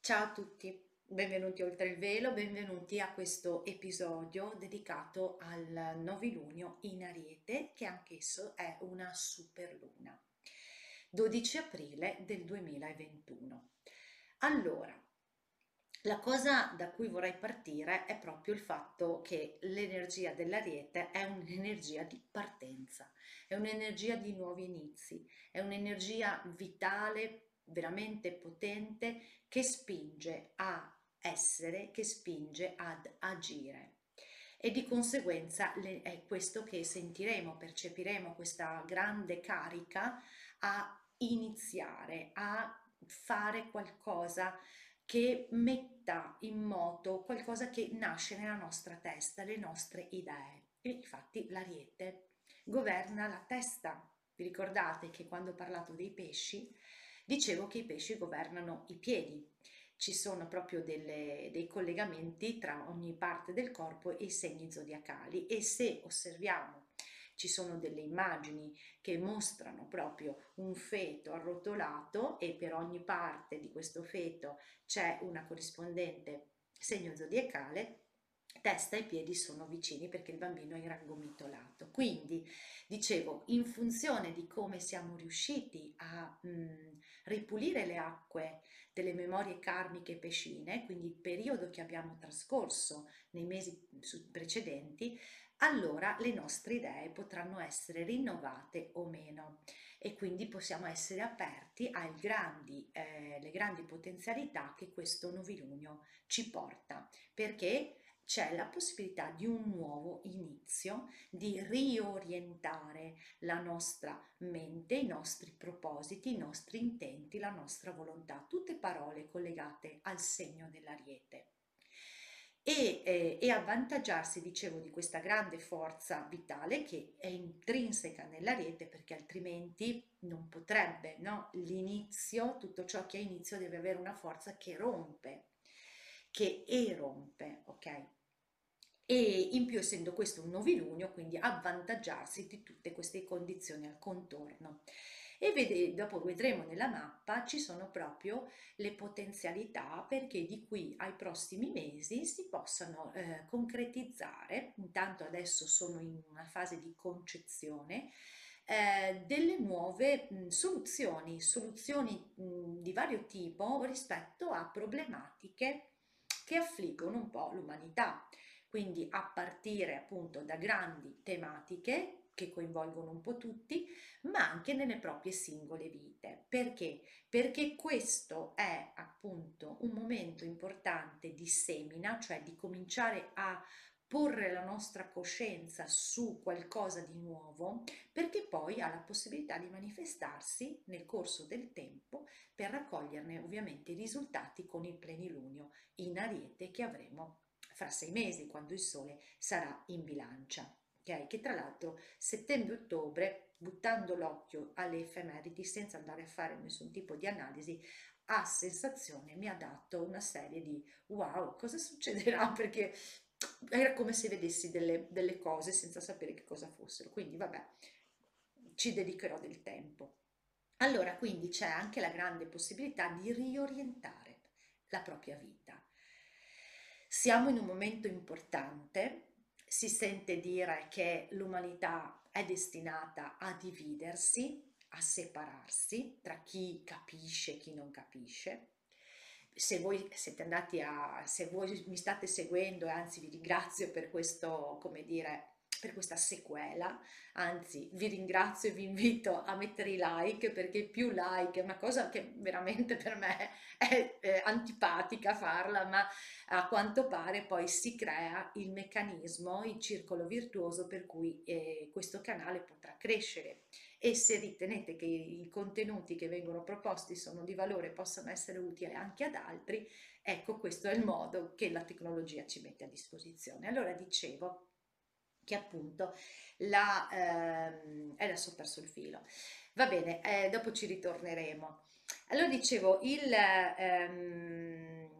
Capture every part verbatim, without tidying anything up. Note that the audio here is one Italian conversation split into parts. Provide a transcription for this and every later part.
Ciao a tutti! Benvenuti Oltre il Velo, benvenuti a questo episodio dedicato al novilunio in Ariete, che anch'esso è una superluna, dodici aprile del duemilaventuno. Allora, la cosa da cui vorrei partire è proprio il fatto che l'energia dell'Ariete è un'energia di partenza, è un'energia di nuovi inizi, è un'energia vitale, veramente potente, che spinge a essere, che spinge ad agire, e di conseguenza è questo che sentiremo, percepiremo questa grande carica a iniziare, a fare qualcosa che metta in moto qualcosa che nasce nella nostra testa, le nostre idee. E infatti l'Ariete governa la testa. Vi ricordate che quando ho parlato dei pesci dicevo che i pesci governano i piedi. Ci sono proprio delle, dei collegamenti tra ogni parte del corpo e i segni zodiacali, e se osserviamo ci sono delle immagini che mostrano proprio un feto arrotolato e per ogni parte di questo feto c'è una corrispondente segno zodiacale, testa e piedi sono vicini perché il bambino è rangomitolato. Quindi, dicevo, in funzione di come siamo riusciti a mh, ripulire le acque delle memorie karmiche pescine, quindi il periodo che abbiamo trascorso nei mesi precedenti, allora le nostre idee potranno essere rinnovate o meno, e quindi possiamo essere aperti alle grandi, eh, le grandi potenzialità che questo novilunio ci porta, perché c'è la possibilità di un nuovo inizio, di riorientare la nostra mente, i nostri propositi, i nostri intenti, la nostra volontà, tutte parole collegate al segno dell'Ariete. E, eh, e avvantaggiarsi, dicevo, di questa grande forza vitale che è intrinseca nell'Ariete, perché altrimenti non potrebbe, no? L'inizio, tutto ciò che ha inizio deve avere una forza che rompe, che erompe, ok? E in più, essendo questo un novilunio, quindi avvantaggiarsi di tutte queste condizioni al contorno. E vede, dopo vedremo nella mappa, ci sono proprio le potenzialità perché di qui ai prossimi mesi si possano eh, concretizzare. Intanto adesso sono in una fase di concezione eh, delle nuove mh, soluzioni, soluzioni mh, di vario tipo rispetto a problematiche che affliggono un po' l'umanità. Quindi a partire appunto da grandi tematiche che coinvolgono un po' tutti, ma anche nelle proprie singole vite. Perché? Perché questo è appunto un momento importante di semina, cioè di cominciare a porre la nostra coscienza su qualcosa di nuovo, perché poi ha la possibilità di manifestarsi nel corso del tempo per raccoglierne ovviamente i risultati con il plenilunio in Ariete che avremo fra sei mesi, quando il Sole sarà in Bilancia. Okay? Che tra l'altro settembre-ottobre, buttando l'occhio alle effemeridi senza andare a fare nessun tipo di analisi, a sensazione mi ha dato una serie di wow, cosa succederà? Perché era come se vedessi delle, delle cose senza sapere che cosa fossero, quindi vabbè, ci dedicherò del tempo. Allora, quindi c'è anche la grande possibilità di riorientare la propria vita. Siamo in un momento importante, si sente dire che l'umanità è destinata a dividersi, a separarsi tra chi capisce e chi non capisce. Se voi siete andati a, se voi mi state seguendo, e anzi vi ringrazio per questo, come dire, per questa sequela, anzi vi ringrazio e vi invito a mettere i like, perché più like è una cosa che veramente per me è, è antipatica farla, ma a quanto pare poi si crea il meccanismo, il circolo virtuoso per cui eh, questo canale potrà crescere e se ritenete che i contenuti che vengono proposti sono di valore e possono essere utili anche ad altri, ecco, questo è il modo che la tecnologia ci mette a disposizione. Allora dicevo che appunto la, ehm, adesso ho perso il filo, va bene, eh, dopo ci ritorneremo. Allora dicevo, il ehm,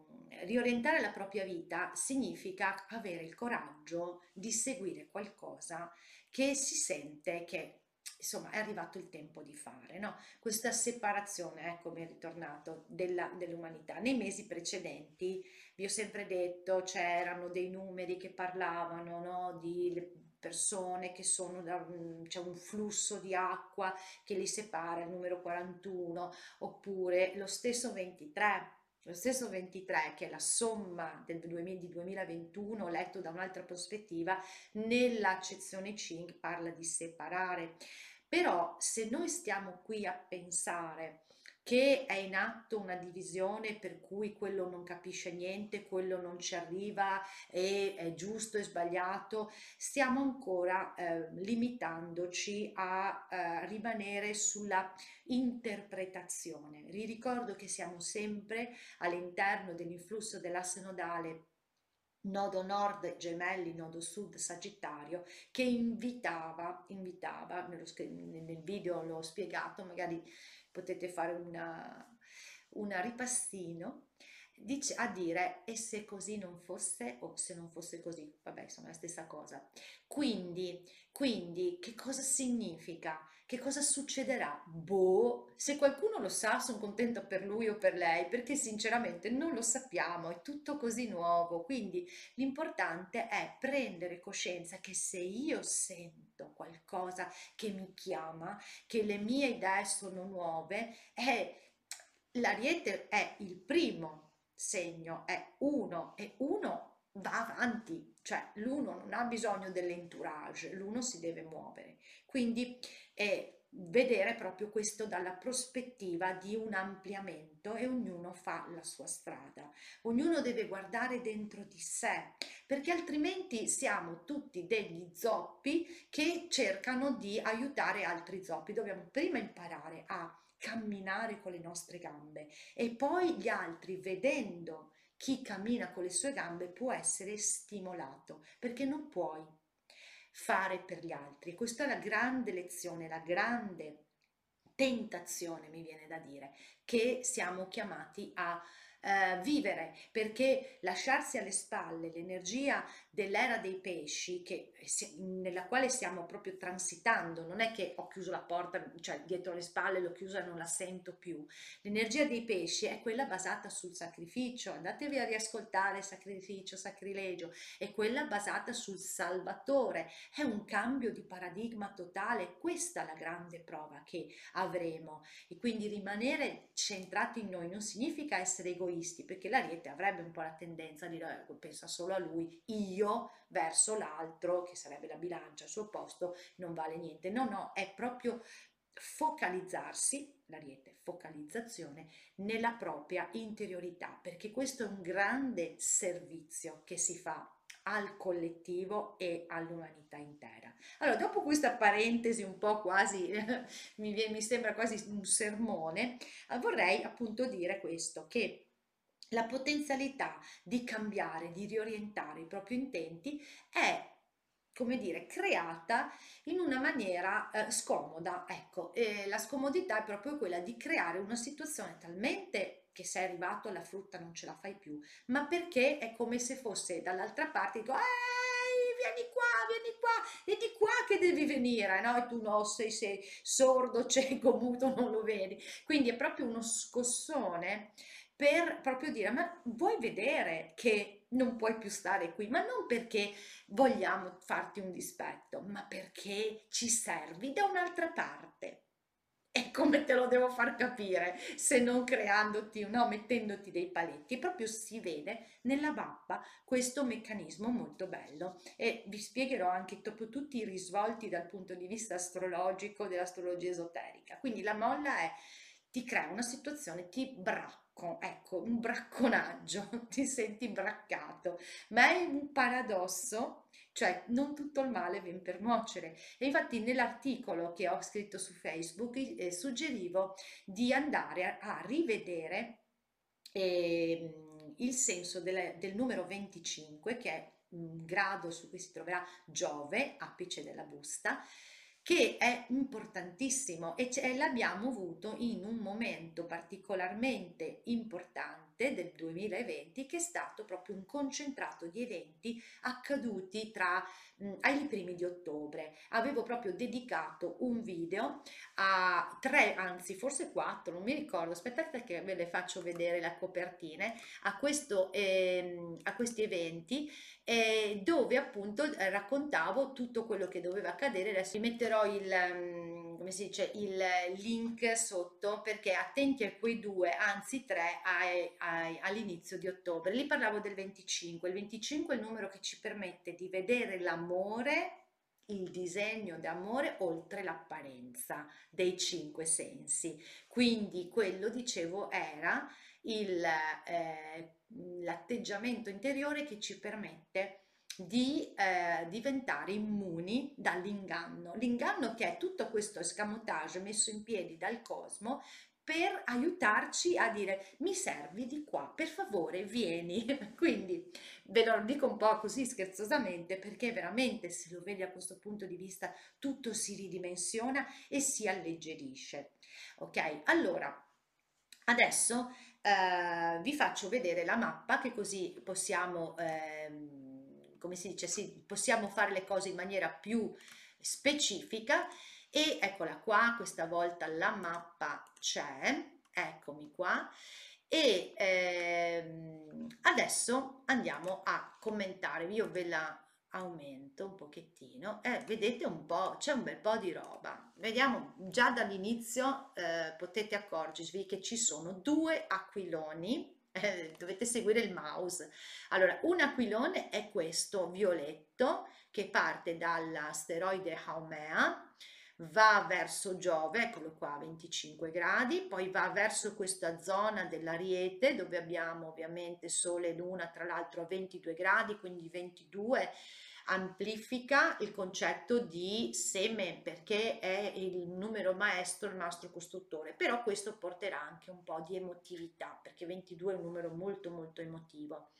riorientare la propria vita significa avere il coraggio di seguire qualcosa che si sente che insomma è arrivato il tempo di fare, no? Questa separazione, ecco, mi è ritornato, della, dell'umanità. Nei mesi precedenti vi ho sempre detto c'erano dei numeri che parlavano, no, di persone che sono, c'è un flusso di acqua che li separa, il numero quarantuno, oppure lo stesso ventitré. Lo stesso ventitré, che è la somma del duemilaventuno, letto da un'altra prospettiva, nell'accezione I Ching parla di separare. Però se noi stiamo qui a pensare che è in atto una divisione per cui quello non capisce niente, quello non ci arriva e è giusto e sbagliato, stiamo ancora eh, limitandoci a eh, rimanere sulla interpretazione. Vi ricordo che siamo sempre all'interno dell'influsso dell'asse nodale nodo nord Gemelli, nodo sud Sagittario, che invitava, invitava nello, nel video l'ho spiegato, magari potete fare una, una ripassino, dice, a dire e se così non fosse o se non fosse così, vabbè insomma è la stessa cosa. Quindi, quindi che cosa significa? Che cosa succederà? Boh, se qualcuno lo sa sono contenta per lui o per lei, perché sinceramente non lo sappiamo, è tutto così nuovo. Quindi l'importante è prendere coscienza che se io sento qualcosa che mi chiama, che le mie idee sono nuove, è, l'Ariete è il primo segno, è uno e uno va avanti, cioè l'uno non ha bisogno dell'entourage, l'uno si deve muovere, quindi è vedere proprio questo dalla prospettiva di un ampliamento e ognuno fa la sua strada, ognuno deve guardare dentro di sé, perché altrimenti siamo tutti degli zoppi che cercano di aiutare altri zoppi. Dobbiamo prima imparare a camminare con le nostre gambe e poi gli altri, vedendo chi cammina con le sue gambe, può essere stimolato, perché non puoi fare per gli altri. Questa è la grande lezione, la grande tentazione, mi viene da dire, che siamo chiamati a eh, vivere, perché lasciarsi alle spalle l'energia dell'era dei pesci, che, nella quale stiamo proprio transitando, non è che ho chiuso la porta, cioè dietro le spalle l'ho chiusa e non la sento più, l'energia dei pesci è quella basata sul sacrificio, andatevi a riascoltare sacrificio, sacrilegio, è quella basata sul salvatore, è un cambio di paradigma totale, questa è la grande prova che avremo. E quindi rimanere centrati in noi non significa essere egoisti, perché l'Ariete avrebbe un po' la tendenza di dire pensa solo a lui, io verso l'altro, che sarebbe la Bilancia al suo posto, non vale niente. No, no, è proprio focalizzarsi, l'Ariete, focalizzazione nella propria interiorità, perché questo è un grande servizio che si fa al collettivo e all'umanità intera. Allora, dopo questa parentesi un po' quasi, mi, viene, mi sembra quasi un sermone, vorrei appunto dire questo, che la potenzialità di cambiare, di riorientare i propri intenti è, come dire, creata in una maniera eh, scomoda, ecco, e la scomodità è proprio quella di creare una situazione talmente che sei arrivato alla frutta non ce la fai più, ma perché è come se fosse dall'altra parte, dico, ehi, vieni qua, vieni qua, è di qua che devi venire, no? E tu no, sei, sei sordo, cieco, muto, non lo vedi, quindi è proprio uno scossone per proprio dire, ma vuoi vedere che non puoi più stare qui, ma non perché vogliamo farti un dispetto, ma perché ci servi da un'altra parte. E come te lo devo far capire se non creandoti, no, mettendoti dei paletti? Proprio si vede nella mappa questo meccanismo molto bello, e vi spiegherò anche dopo tutti i risvolti dal punto di vista astrologico dell'astrologia esoterica. Quindi la molla è, ti crea una situazione, ti bracco, ecco, un bracconaggio, ti senti braccato, ma è un paradosso cioè non tutto il male viene per nuocere. E infatti nell'articolo che ho scritto su Facebook eh, suggerivo di andare a, a rivedere eh, il senso della, del numero venticinque, che è un grado su cui si troverà Giove, apice della busta, che è importantissimo e l'abbiamo avuto in un momento particolarmente importante del duemilaventi, che è stato proprio un concentrato di eventi accaduti tra, mh, ai primi di ottobre. Avevo proprio dedicato un video a tre, anzi forse quattro, non mi ricordo, aspettate che ve le faccio vedere la copertina, a, questo, ehm, a questi eventi, eh, dove appunto eh, raccontavo tutto quello che doveva accadere. Adesso vi metterò il, come si dice, il link sotto, perché attenti a quei due, anzi tre, ai, ai, all'inizio di ottobre. Lì parlavo del venticinque. Il venticinque è il numero che ci permette di vedere l'amore, il disegno d'amore oltre l'apparenza dei cinque sensi. Quindi quello, dicevo, era il, eh, l'atteggiamento interiore che ci permette di eh, diventare immuni dall'inganno. L'inganno, che è tutto questo escamotage messo in piedi dal cosmo per aiutarci a dire: mi servi di qua, per favore vieni. Quindi ve lo dico un po' così scherzosamente, perché veramente se lo vedi a questo punto di vista tutto si ridimensiona e si alleggerisce. Ok, allora adesso eh, vi faccio vedere la mappa, che così possiamo eh, come si dice, sì, possiamo fare le cose in maniera più specifica. E eccola qua, questa volta la mappa c'è, eccomi qua, e ehm, adesso andiamo a commentare. Io ve la aumento un pochettino, eh, vedete un po', c'è un bel po' di roba. Vediamo, già dall'inizio eh, potete accorgervi che ci sono due aquiloni. Dovete seguire il mouse. Allora, un aquilone è questo violetto, che parte dall'asteroide Haumea, va verso Giove, eccolo qua, venticinque gradi, poi va verso questa zona dell'Ariete, dove abbiamo ovviamente Sole e Luna, tra l'altro a ventidue gradi, quindi ventidue amplifica il concetto di seme, perché è il numero maestro, il mastro costruttore, però questo porterà anche un po' di emotività, perché ventidue è un numero molto molto emotivo.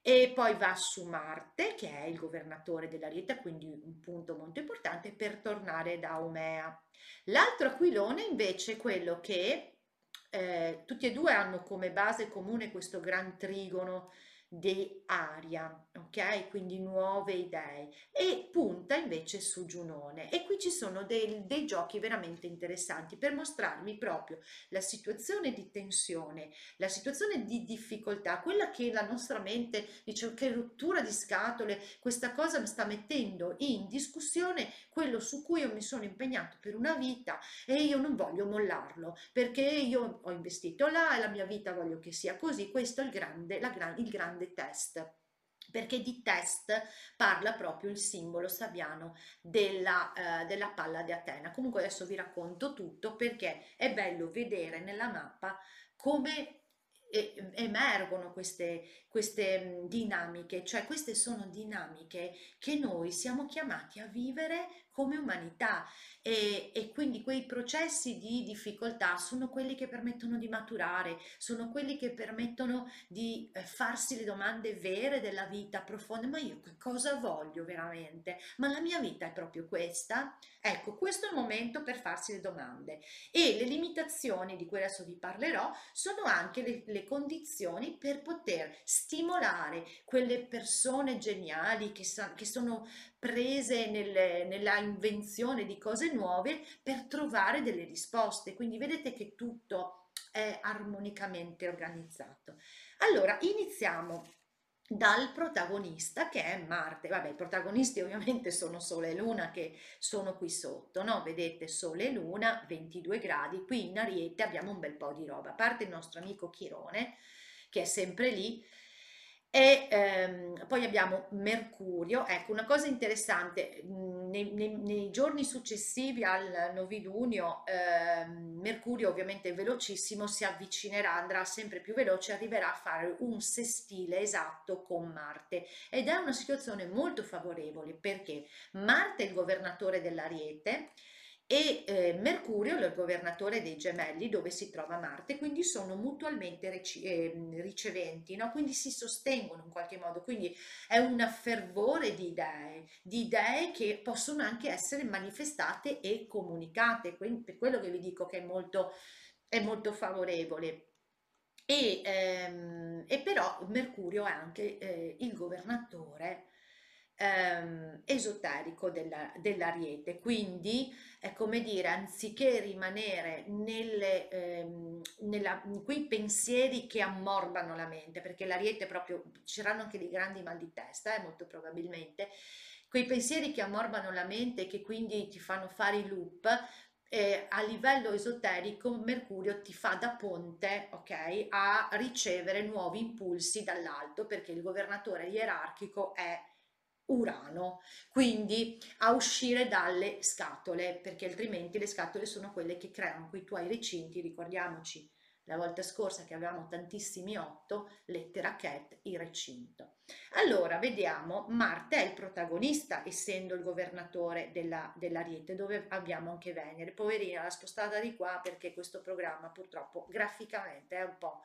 E poi va su Marte, che è il governatore dell'Ariete, quindi un punto molto importante per tornare da Haumea. L'altro aquilone invece è quello che eh, tutti e due hanno come base comune questo gran trigono di aria, ok? Quindi nuove idee, e punta invece su Giunone. E qui ci sono dei, dei giochi veramente interessanti per mostrarmi proprio la situazione di tensione, la situazione di difficoltà, quella che la nostra mente dice: che rottura di scatole, questa cosa mi sta mettendo in discussione quello su cui io mi sono impegnato per una vita, e io non voglio mollarlo, perché io ho investito là e la mia vita voglio che sia così. Questo è il grande, la gran, il grande test, perché di test parla proprio il simbolo sabiano della, eh, della palla di Atena. Comunque adesso vi racconto tutto, perché è bello vedere nella mappa come emergono queste, queste dinamiche, cioè queste sono dinamiche che noi siamo chiamati a vivere come umanità, e, e quindi quei processi di difficoltà sono quelli che permettono di maturare, sono quelli che permettono di farsi le domande vere della vita, profonde: ma io che cosa voglio veramente? Ma la mia vita è proprio questa? Ecco, questo è il momento per farsi le domande. E le limitazioni, di cui adesso vi parlerò, sono anche le, le condizioni per poter stimolare quelle persone geniali che, sa, che sono prese nel, nella invenzione di cose nuove, per trovare delle risposte. Quindi vedete che tutto è armonicamente organizzato. Allora, iniziamo dal protagonista, che è Marte. Vabbè, i protagonisti ovviamente sono Sole e Luna, che sono qui sotto, no? Vedete Sole e Luna, ventidue gradi, qui in Ariete abbiamo un bel po' di roba, a parte il nostro amico Chirone, che è sempre lì. E ehm, poi abbiamo Mercurio. Ecco, una cosa interessante, mh, nei, nei, nei giorni successivi al novilunio, ehm, Mercurio ovviamente velocissimo si avvicinerà, andrà sempre più veloce, arriverà a fare un sestile esatto con Marte, ed è una situazione molto favorevole perché Marte è il governatore dell'Ariete e eh, Mercurio è il governatore dei Gemelli, dove si trova Marte, quindi sono mutualmente rice eh, riceventi, no? Quindi si sostengono in qualche modo, quindi è un fervore di idee, di idee che possono anche essere manifestate e comunicate, quindi per quello che vi dico che è molto, è molto favorevole. E, ehm, e però Mercurio è anche eh, il governatore Ehm, esoterico dell'Ariete, dell quindi è come dire, anziché rimanere nelle, ehm, nella, in quei pensieri che ammorbano la mente, perché l'Ariete proprio c'erano anche dei grandi mal di testa, eh, molto probabilmente, quei pensieri che ammorbano la mente e che quindi ti fanno fare i loop. Eh, a livello esoterico Mercurio ti fa da ponte, ok, a ricevere nuovi impulsi dall'alto, perché il governatore ierarchico è Urano, quindi a uscire dalle scatole, perché altrimenti le scatole sono quelle che creano quei tuoi recinti. Ricordiamoci la volta scorsa che avevamo tantissimi otto, lettera cat, il recinto. Allora vediamo, Marte è il protagonista essendo il governatore della, dell'Ariete, dove abbiamo anche Venere, poverina l'ha spostata di qua perché questo programma purtroppo graficamente è un po'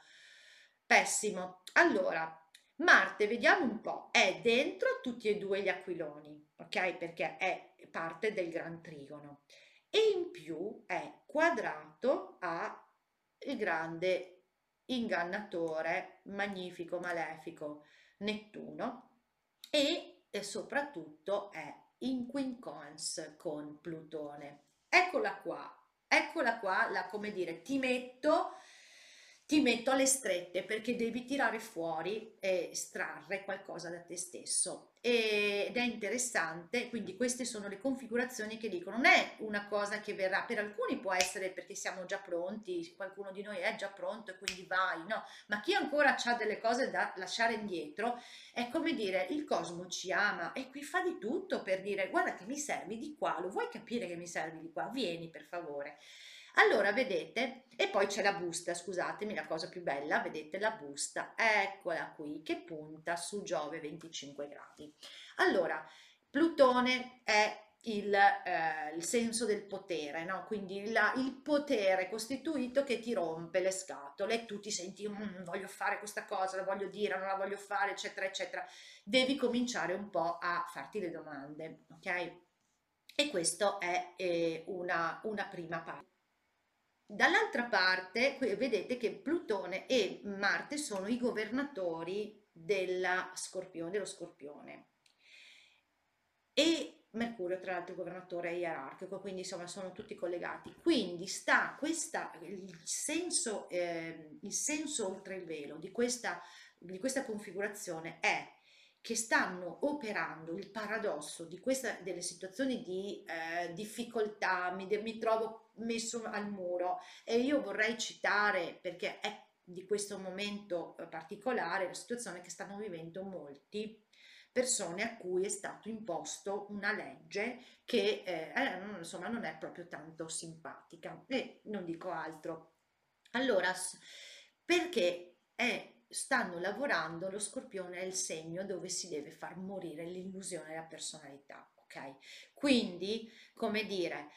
pessimo. Allora Marte, vediamo un po', è dentro tutti e due gli aquiloni, ok? Perché è parte del gran trigono e in più è quadrato a il grande ingannatore, magnifico, malefico, Nettuno, e, e soprattutto è in quincons con Plutone. Eccola qua, eccola qua, la, come dire, ti metto... ti metto alle strette perché devi tirare fuori e estrarre qualcosa da te stesso, ed è interessante. Quindi queste sono le configurazioni che dicono, non è una cosa che verrà, per alcuni può essere perché siamo già pronti, qualcuno di noi è già pronto e quindi vai, no, ma chi ancora ha delle cose da lasciare indietro, è come dire, il cosmo ci ama e qui fa di tutto per dire guarda che mi servi di qua, lo vuoi capire che mi servi di qua, vieni per favore. Allora vedete, e poi c'è la busta, scusatemi, la cosa più bella, vedete la busta, eccola qui, che punta su Giove venticinque gradi. Allora, Plutone è il, eh, il senso del potere, no? Quindi la, il potere costituito che ti rompe le scatole e tu ti senti, mm, voglio fare questa cosa, la voglio dire, non la voglio fare, eccetera, eccetera. Devi cominciare un po' a farti le domande, ok? E questa è eh, una, una prima parte. Dall'altra parte vedete che Plutone e Marte sono i governatori della Scorpione, dello Scorpione, e Mercurio tra l'altro il governatore ierarchico, quindi insomma sono tutti collegati. Quindi sta questa, il senso, eh, il senso oltre il velo di questa, di questa configurazione è che stanno operando il paradosso di questa, delle situazioni di eh, difficoltà, mi, mi trovo messo al muro, e io vorrei citare, perché è di questo momento particolare, la situazione che stanno vivendo molti persone a cui è stato imposto una legge che eh, insomma non è proprio tanto simpatica, e non dico altro. Allora, perché è stanno lavorando, lo Scorpione è il segno dove si deve far morire l'illusione della personalità, ok? Quindi, come dire,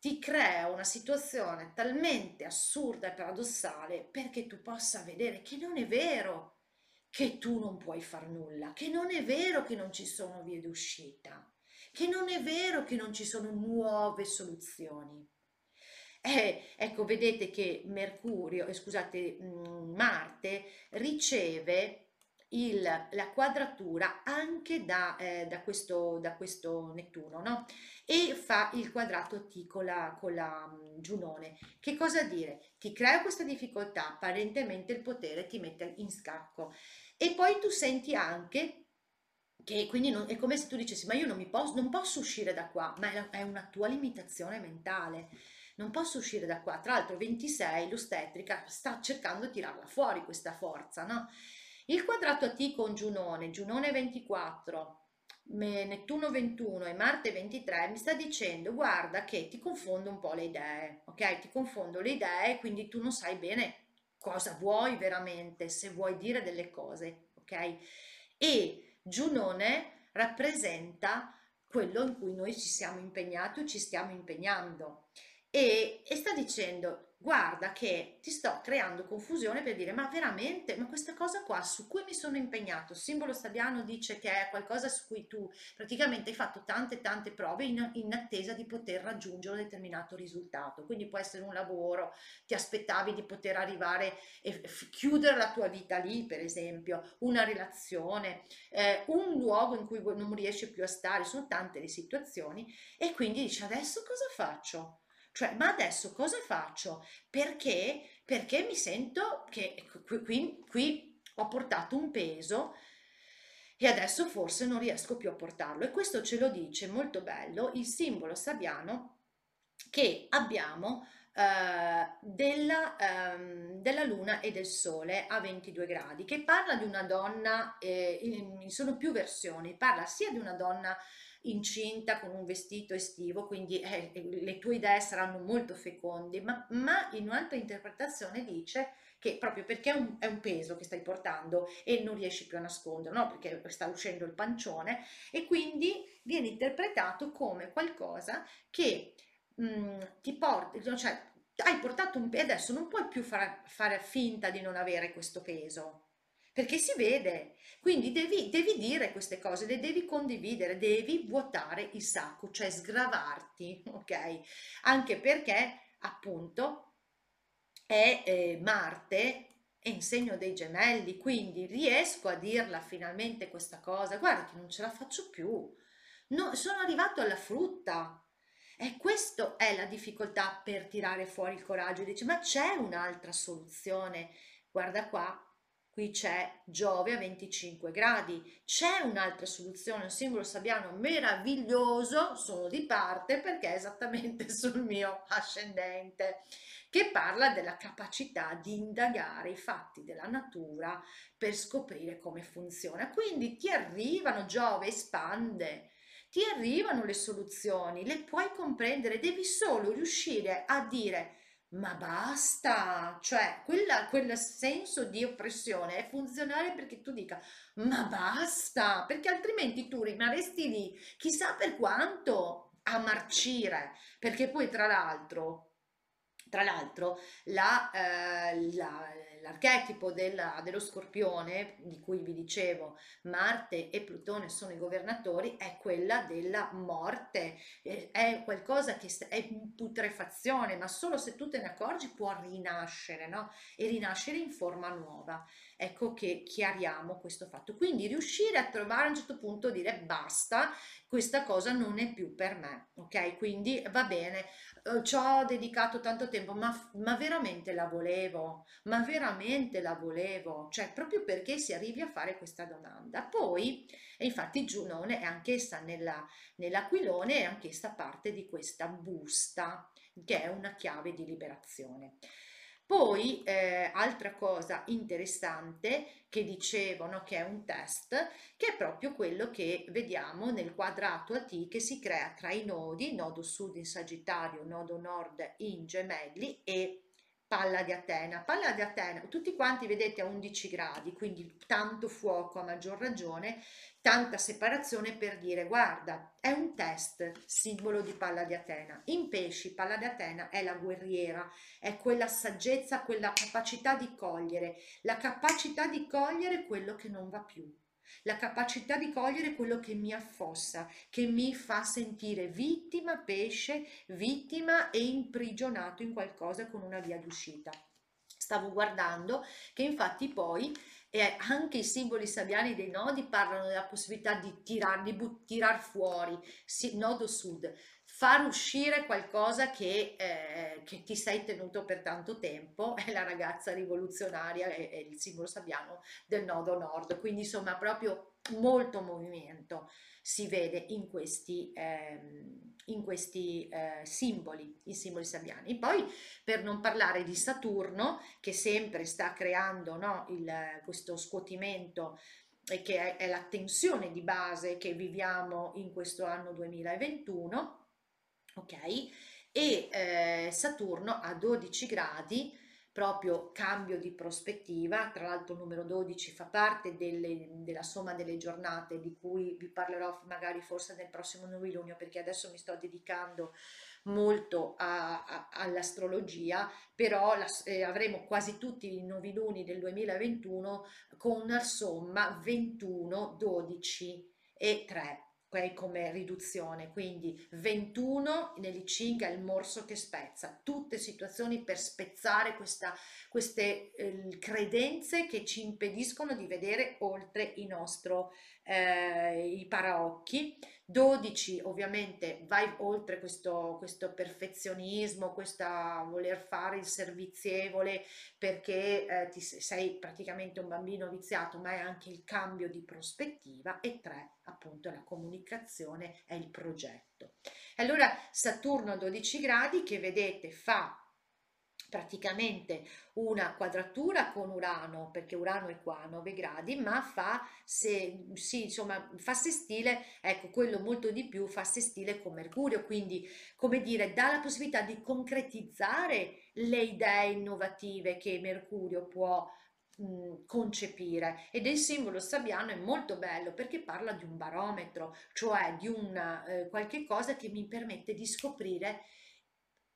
ti crea una situazione talmente assurda e paradossale perché tu possa vedere che non è vero che tu non puoi far nulla, che non è vero che non ci sono vie d'uscita, che non è vero che non ci sono nuove soluzioni. Eh, ecco, vedete che Mercurio, eh, scusate, Marte riceve il, la quadratura anche da, eh, da, questo, da questo Nettuno, no? E fa il quadrato T con la, con la um, Giunone. Che cosa dire? Ti crea questa difficoltà, apparentemente il potere ti mette in scacco, e poi tu senti anche che quindi non, è come se tu dicessi ma io non, mi posso, non posso uscire da qua, ma è, è una tua limitazione mentale. Non posso uscire da qua, tra l'altro ventisei, l'ostetrica sta cercando di tirarla fuori questa forza, no? Il quadrato a T con Giunone, Giunone ventiquattro, Nettuno ventuno e Marte ventitré mi sta dicendo guarda che ti confondo un po' le idee, ok? Ti confondo le idee, quindi tu non sai bene cosa vuoi veramente, se vuoi dire delle cose, ok? E Giunone rappresenta quello in cui noi ci siamo impegnati o ci stiamo impegnando e, e sta dicendo guarda che ti sto creando confusione per dire ma veramente, ma questa cosa qua su cui mi sono impegnato, il simbolo sabiano dice che è qualcosa su cui tu praticamente hai fatto tante tante prove in, in attesa di poter raggiungere un determinato risultato, quindi può essere un lavoro, ti aspettavi di poter arrivare e chiudere la tua vita lì per esempio, una relazione, eh, un luogo in cui non riesci più a stare, sono tante le situazioni e quindi dici adesso cosa faccio? Cioè, ma adesso cosa faccio? Perché, perché mi sento che qui, qui, qui ho portato un peso e adesso forse non riesco più a portarlo. E questo ce lo dice molto bello il simbolo sabiano che abbiamo eh, della, eh, della Luna e del Sole a ventidue gradi, che parla di una donna, eh, in, sono più versioni, parla sia di una donna incinta con un vestito estivo, quindi eh, le tue idee saranno molto feconde, ma, ma in un'altra interpretazione dice che proprio perché è un, è un peso che stai portando e non riesci più a nascondere, no? Perché sta uscendo il pancione e quindi viene interpretato come qualcosa che mh, ti porta, cioè hai portato un peso, adesso non puoi più far, fare finta di non avere questo peso. Perché si vede, quindi devi, devi dire queste cose, le devi condividere, devi vuotare il sacco, cioè sgravarti, ok? Anche perché appunto è eh, Marte è in segno dei Gemelli, quindi riesco a dirla finalmente questa cosa, guarda che non ce la faccio più, no, sono arrivato alla frutta. E questa è la difficoltà per tirare fuori il coraggio, dice ma c'è un'altra soluzione, guarda qua. Qui c'è Giove a venticinque gradi, c'è un'altra soluzione, un simbolo sabiano meraviglioso, sono di parte perché è esattamente sul mio ascendente, che parla della capacità di indagare i fatti della natura per scoprire come funziona. Quindi ti arrivano, Giove espande, ti arrivano le soluzioni, le puoi comprendere, devi solo riuscire a dire ma basta, cioè quella, quel senso di oppressione è funzionale perché tu dica ma basta, perché altrimenti tu rimarresti lì chissà per quanto a marcire, perché poi tra l'altro tra l'altro la, eh, la, l'archetipo della, dello Scorpione di cui vi dicevo Marte e Plutone sono i governatori è quella della morte, è qualcosa che è in putrefazione ma solo se tu te ne accorgi può rinascere, no? E rinascere in forma nuova, ecco che chiariamo questo fatto, quindi riuscire a trovare a un certo punto dire basta, questa cosa non è più per me, ok? Quindi va bene, ci ho dedicato tanto tempo, ma, ma veramente la volevo, ma veramente la volevo, cioè proprio perché si arrivi a fare questa domanda. Poi, e infatti Giunone è anch'essa nella, nell'Aquilone, è anch'essa parte di questa busta, che è una chiave di liberazione. Poi, eh, altra cosa interessante che dicevano che è un test, che è proprio quello che vediamo nel quadrato a T che si crea tra i nodi, nodo sud in Sagittario, nodo nord in Gemelli e Palla di Atena. Palla di Atena, tutti quanti vedete a undici gradi, quindi tanto fuoco a maggior ragione, tanta separazione per dire guarda, è un test, simbolo di Palla di Atena. In Pesci Palla di Atena è la guerriera, è quella saggezza, quella capacità di cogliere, la capacità di cogliere quello che non va più, la capacità di cogliere quello che mi affossa, che mi fa sentire vittima, pesce, vittima e imprigionato in qualcosa con una via d'uscita. Stavo guardando che infatti poi e anche i simboli sabiani dei nodi parlano della possibilità di tirar, di but, tirar fuori, sì, nodo sud, far uscire qualcosa che, eh, che ti sei tenuto per tanto tempo, è la ragazza rivoluzionaria, è, è il simbolo sabiano del nodo nord, quindi insomma proprio molto movimento si vede in questi, ehm, in questi eh, simboli, i simboli sabiani. Poi per non parlare di Saturno, che sempre sta creando, no, il, questo scuotimento, e che è, è la tensione di base che viviamo in questo anno duemilaventuno. Ok, e eh, Saturno a dodici gradi, proprio cambio di prospettiva. Tra l'altro il numero dodici fa parte delle, della somma delle giornate, di cui vi parlerò magari forse nel prossimo novilunio, perché adesso mi sto dedicando molto a, a, all'astrologia, però la, eh, avremo quasi tutti i noviluni del duemilaventuno con una somma ventuno, dodici e tre. Come riduzione, quindi ventuno nell'I Ching è il morso che spezza, tutte situazioni per spezzare questa, queste eh, credenze che ci impediscono di vedere oltre i nostri eh, i paraocchi. dodici ovviamente vai oltre questo, questo perfezionismo, questa voler fare il servizievole perché eh, ti, sei praticamente un bambino viziato, ma è anche il cambio di prospettiva. E tre appunto la comunicazione, è il progetto. Allora Saturno a dodici gradi, che vedete fa praticamente una quadratura con Urano, perché Urano è qua a nove gradi, ma fa se, sì, insomma, fa se stile, ecco, quello molto di più fa se stile con Mercurio, quindi come dire dà la possibilità di concretizzare le idee innovative che Mercurio può concepire. Ed il simbolo sabiano è molto bello perché parla di un barometro, cioè di un eh, qualche cosa che mi permette di scoprire,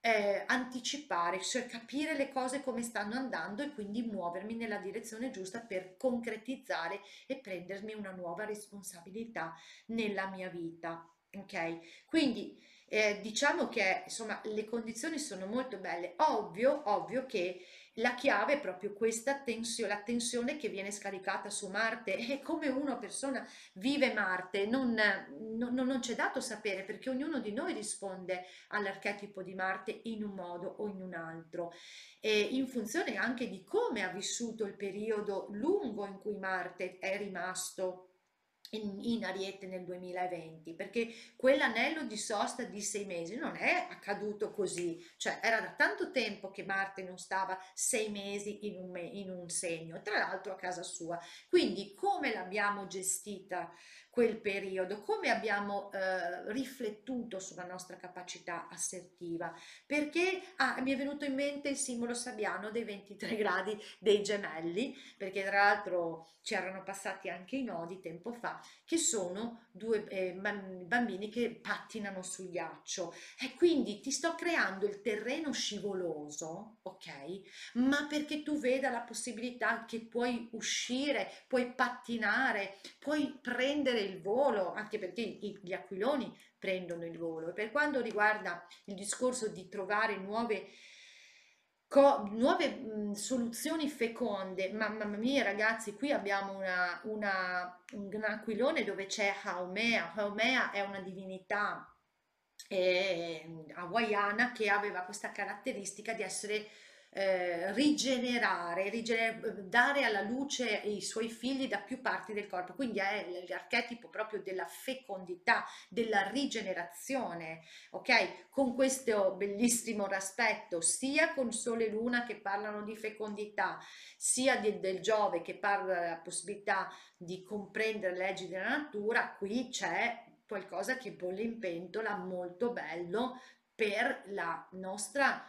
eh, anticipare, cioè capire le cose come stanno andando e quindi muovermi nella direzione giusta per concretizzare e prendermi una nuova responsabilità nella mia vita. Ok, quindi eh, diciamo che insomma le condizioni sono molto belle. Ovvio, ovvio che la chiave è proprio questa tensione, la tensione che viene scaricata su Marte. E come una persona vive Marte non, non, non c'è dato sapere, perché ognuno di noi risponde all'archetipo di Marte in un modo o in un altro, e in funzione anche di come ha vissuto il periodo lungo in cui Marte è rimasto in Ariete nel duemilaventi, perché quell'anello di sosta di sei mesi non è accaduto così, cioè era da tanto tempo che Marte non stava sei mesi in un, me in un segno, tra l'altro a casa sua. Quindi come l'abbiamo gestita quel periodo, come abbiamo eh, riflettuto sulla nostra capacità assertiva, perché ah, mi è venuto in mente il simbolo sabiano dei ventitré gradi dei Gemelli, perché tra l'altro c'erano passati anche i nodi tempo fa, che sono due eh, bambini che pattinano sul ghiaccio, e quindi ti sto creando il terreno scivoloso, ok, ma perché tu veda la possibilità che puoi uscire, puoi pattinare, puoi prendere il volo, anche perché gli aquiloni prendono il volo. E per quanto riguarda il discorso di trovare nuove nuove mh, soluzioni feconde, mamma mia ragazzi, qui abbiamo una, una, un aquilone dove c'è Haumea. Haumea è una divinità eh, hawaiana che aveva questa caratteristica di essere eh, rigenerare, rigener dare alla luce i suoi figli da più parti del corpo, quindi è l'archetipo proprio della fecondità, della rigenerazione, ok? Con questo bellissimo aspetto sia con Sole e Luna che parlano di fecondità, sia di, del Giove che parla della possibilità di comprendere le leggi della natura. Qui c'è qualcosa che bolle in pentola, molto bello per la nostra,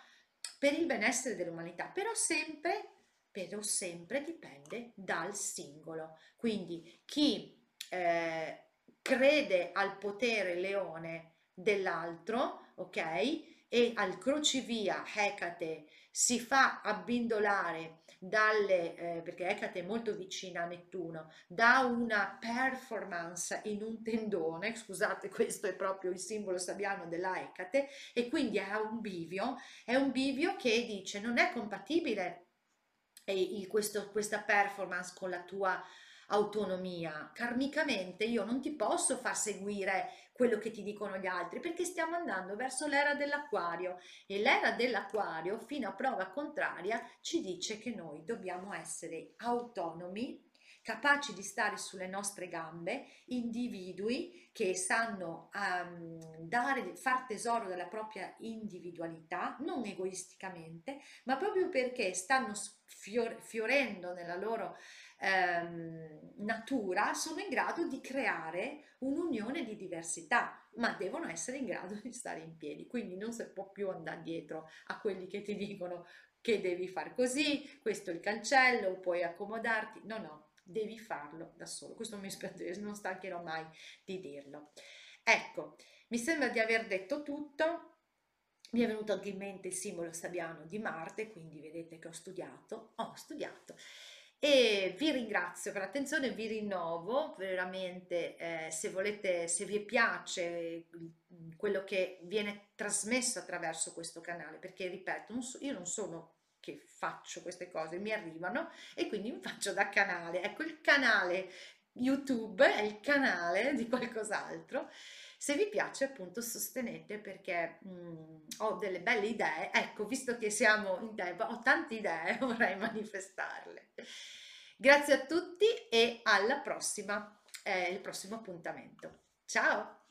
per il benessere dell'umanità, però sempre, però sempre dipende dal singolo. Quindi chi eh, crede al potere leone dell'altro, ok, e al crocevia Ecate, si fa abbindolare dalle, eh, perché Ecate è molto vicina a Nettuno, da una performance in un tendone, scusate, questo è proprio il simbolo sabiano della Ecate, e quindi è un bivio, è un bivio che dice non è compatibile eh, il, questo, questa performance con la tua autonomia. Karmicamente io non ti posso far seguire quello che ti dicono gli altri, perché stiamo andando verso l'era dell'acquario, e l'era dell'acquario, fino a prova contraria, ci dice che noi dobbiamo essere autonomi, capaci di stare sulle nostre gambe, individui che sanno um, dare, far tesoro della propria individualità, non egoisticamente, ma proprio perché stanno fior fiorendo nella loro um, natura, sono in grado di creare un'unione di diversità, ma devono essere in grado di stare in piedi, quindi non si può più andare dietro a quelli che ti dicono che devi far così, questo è il cancello, puoi accomodarti, no no. Devi farlo da solo, questo mi spiace, non stancherò mai di dirlo. Ecco, mi sembra di aver detto tutto. Mi è venuto anche in mente il simbolo sabiano di Marte, quindi vedete che ho studiato, ho studiato. E vi ringrazio per l'attenzione, vi rinnovo veramente, eh, se volete, se vi piace quello che viene trasmesso attraverso questo canale, perché ripeto, non so, io non sono che faccio queste cose, mi arrivano e quindi mi faccio da canale. Ecco, il canale YouTube è il canale di qualcos'altro. Se vi piace, appunto, sostenete, perché mh, ho delle belle idee. Ecco, visto che siamo in tempo, ho tante idee, vorrei manifestarle. Grazie a tutti e alla prossima, eh, il prossimo appuntamento. Ciao!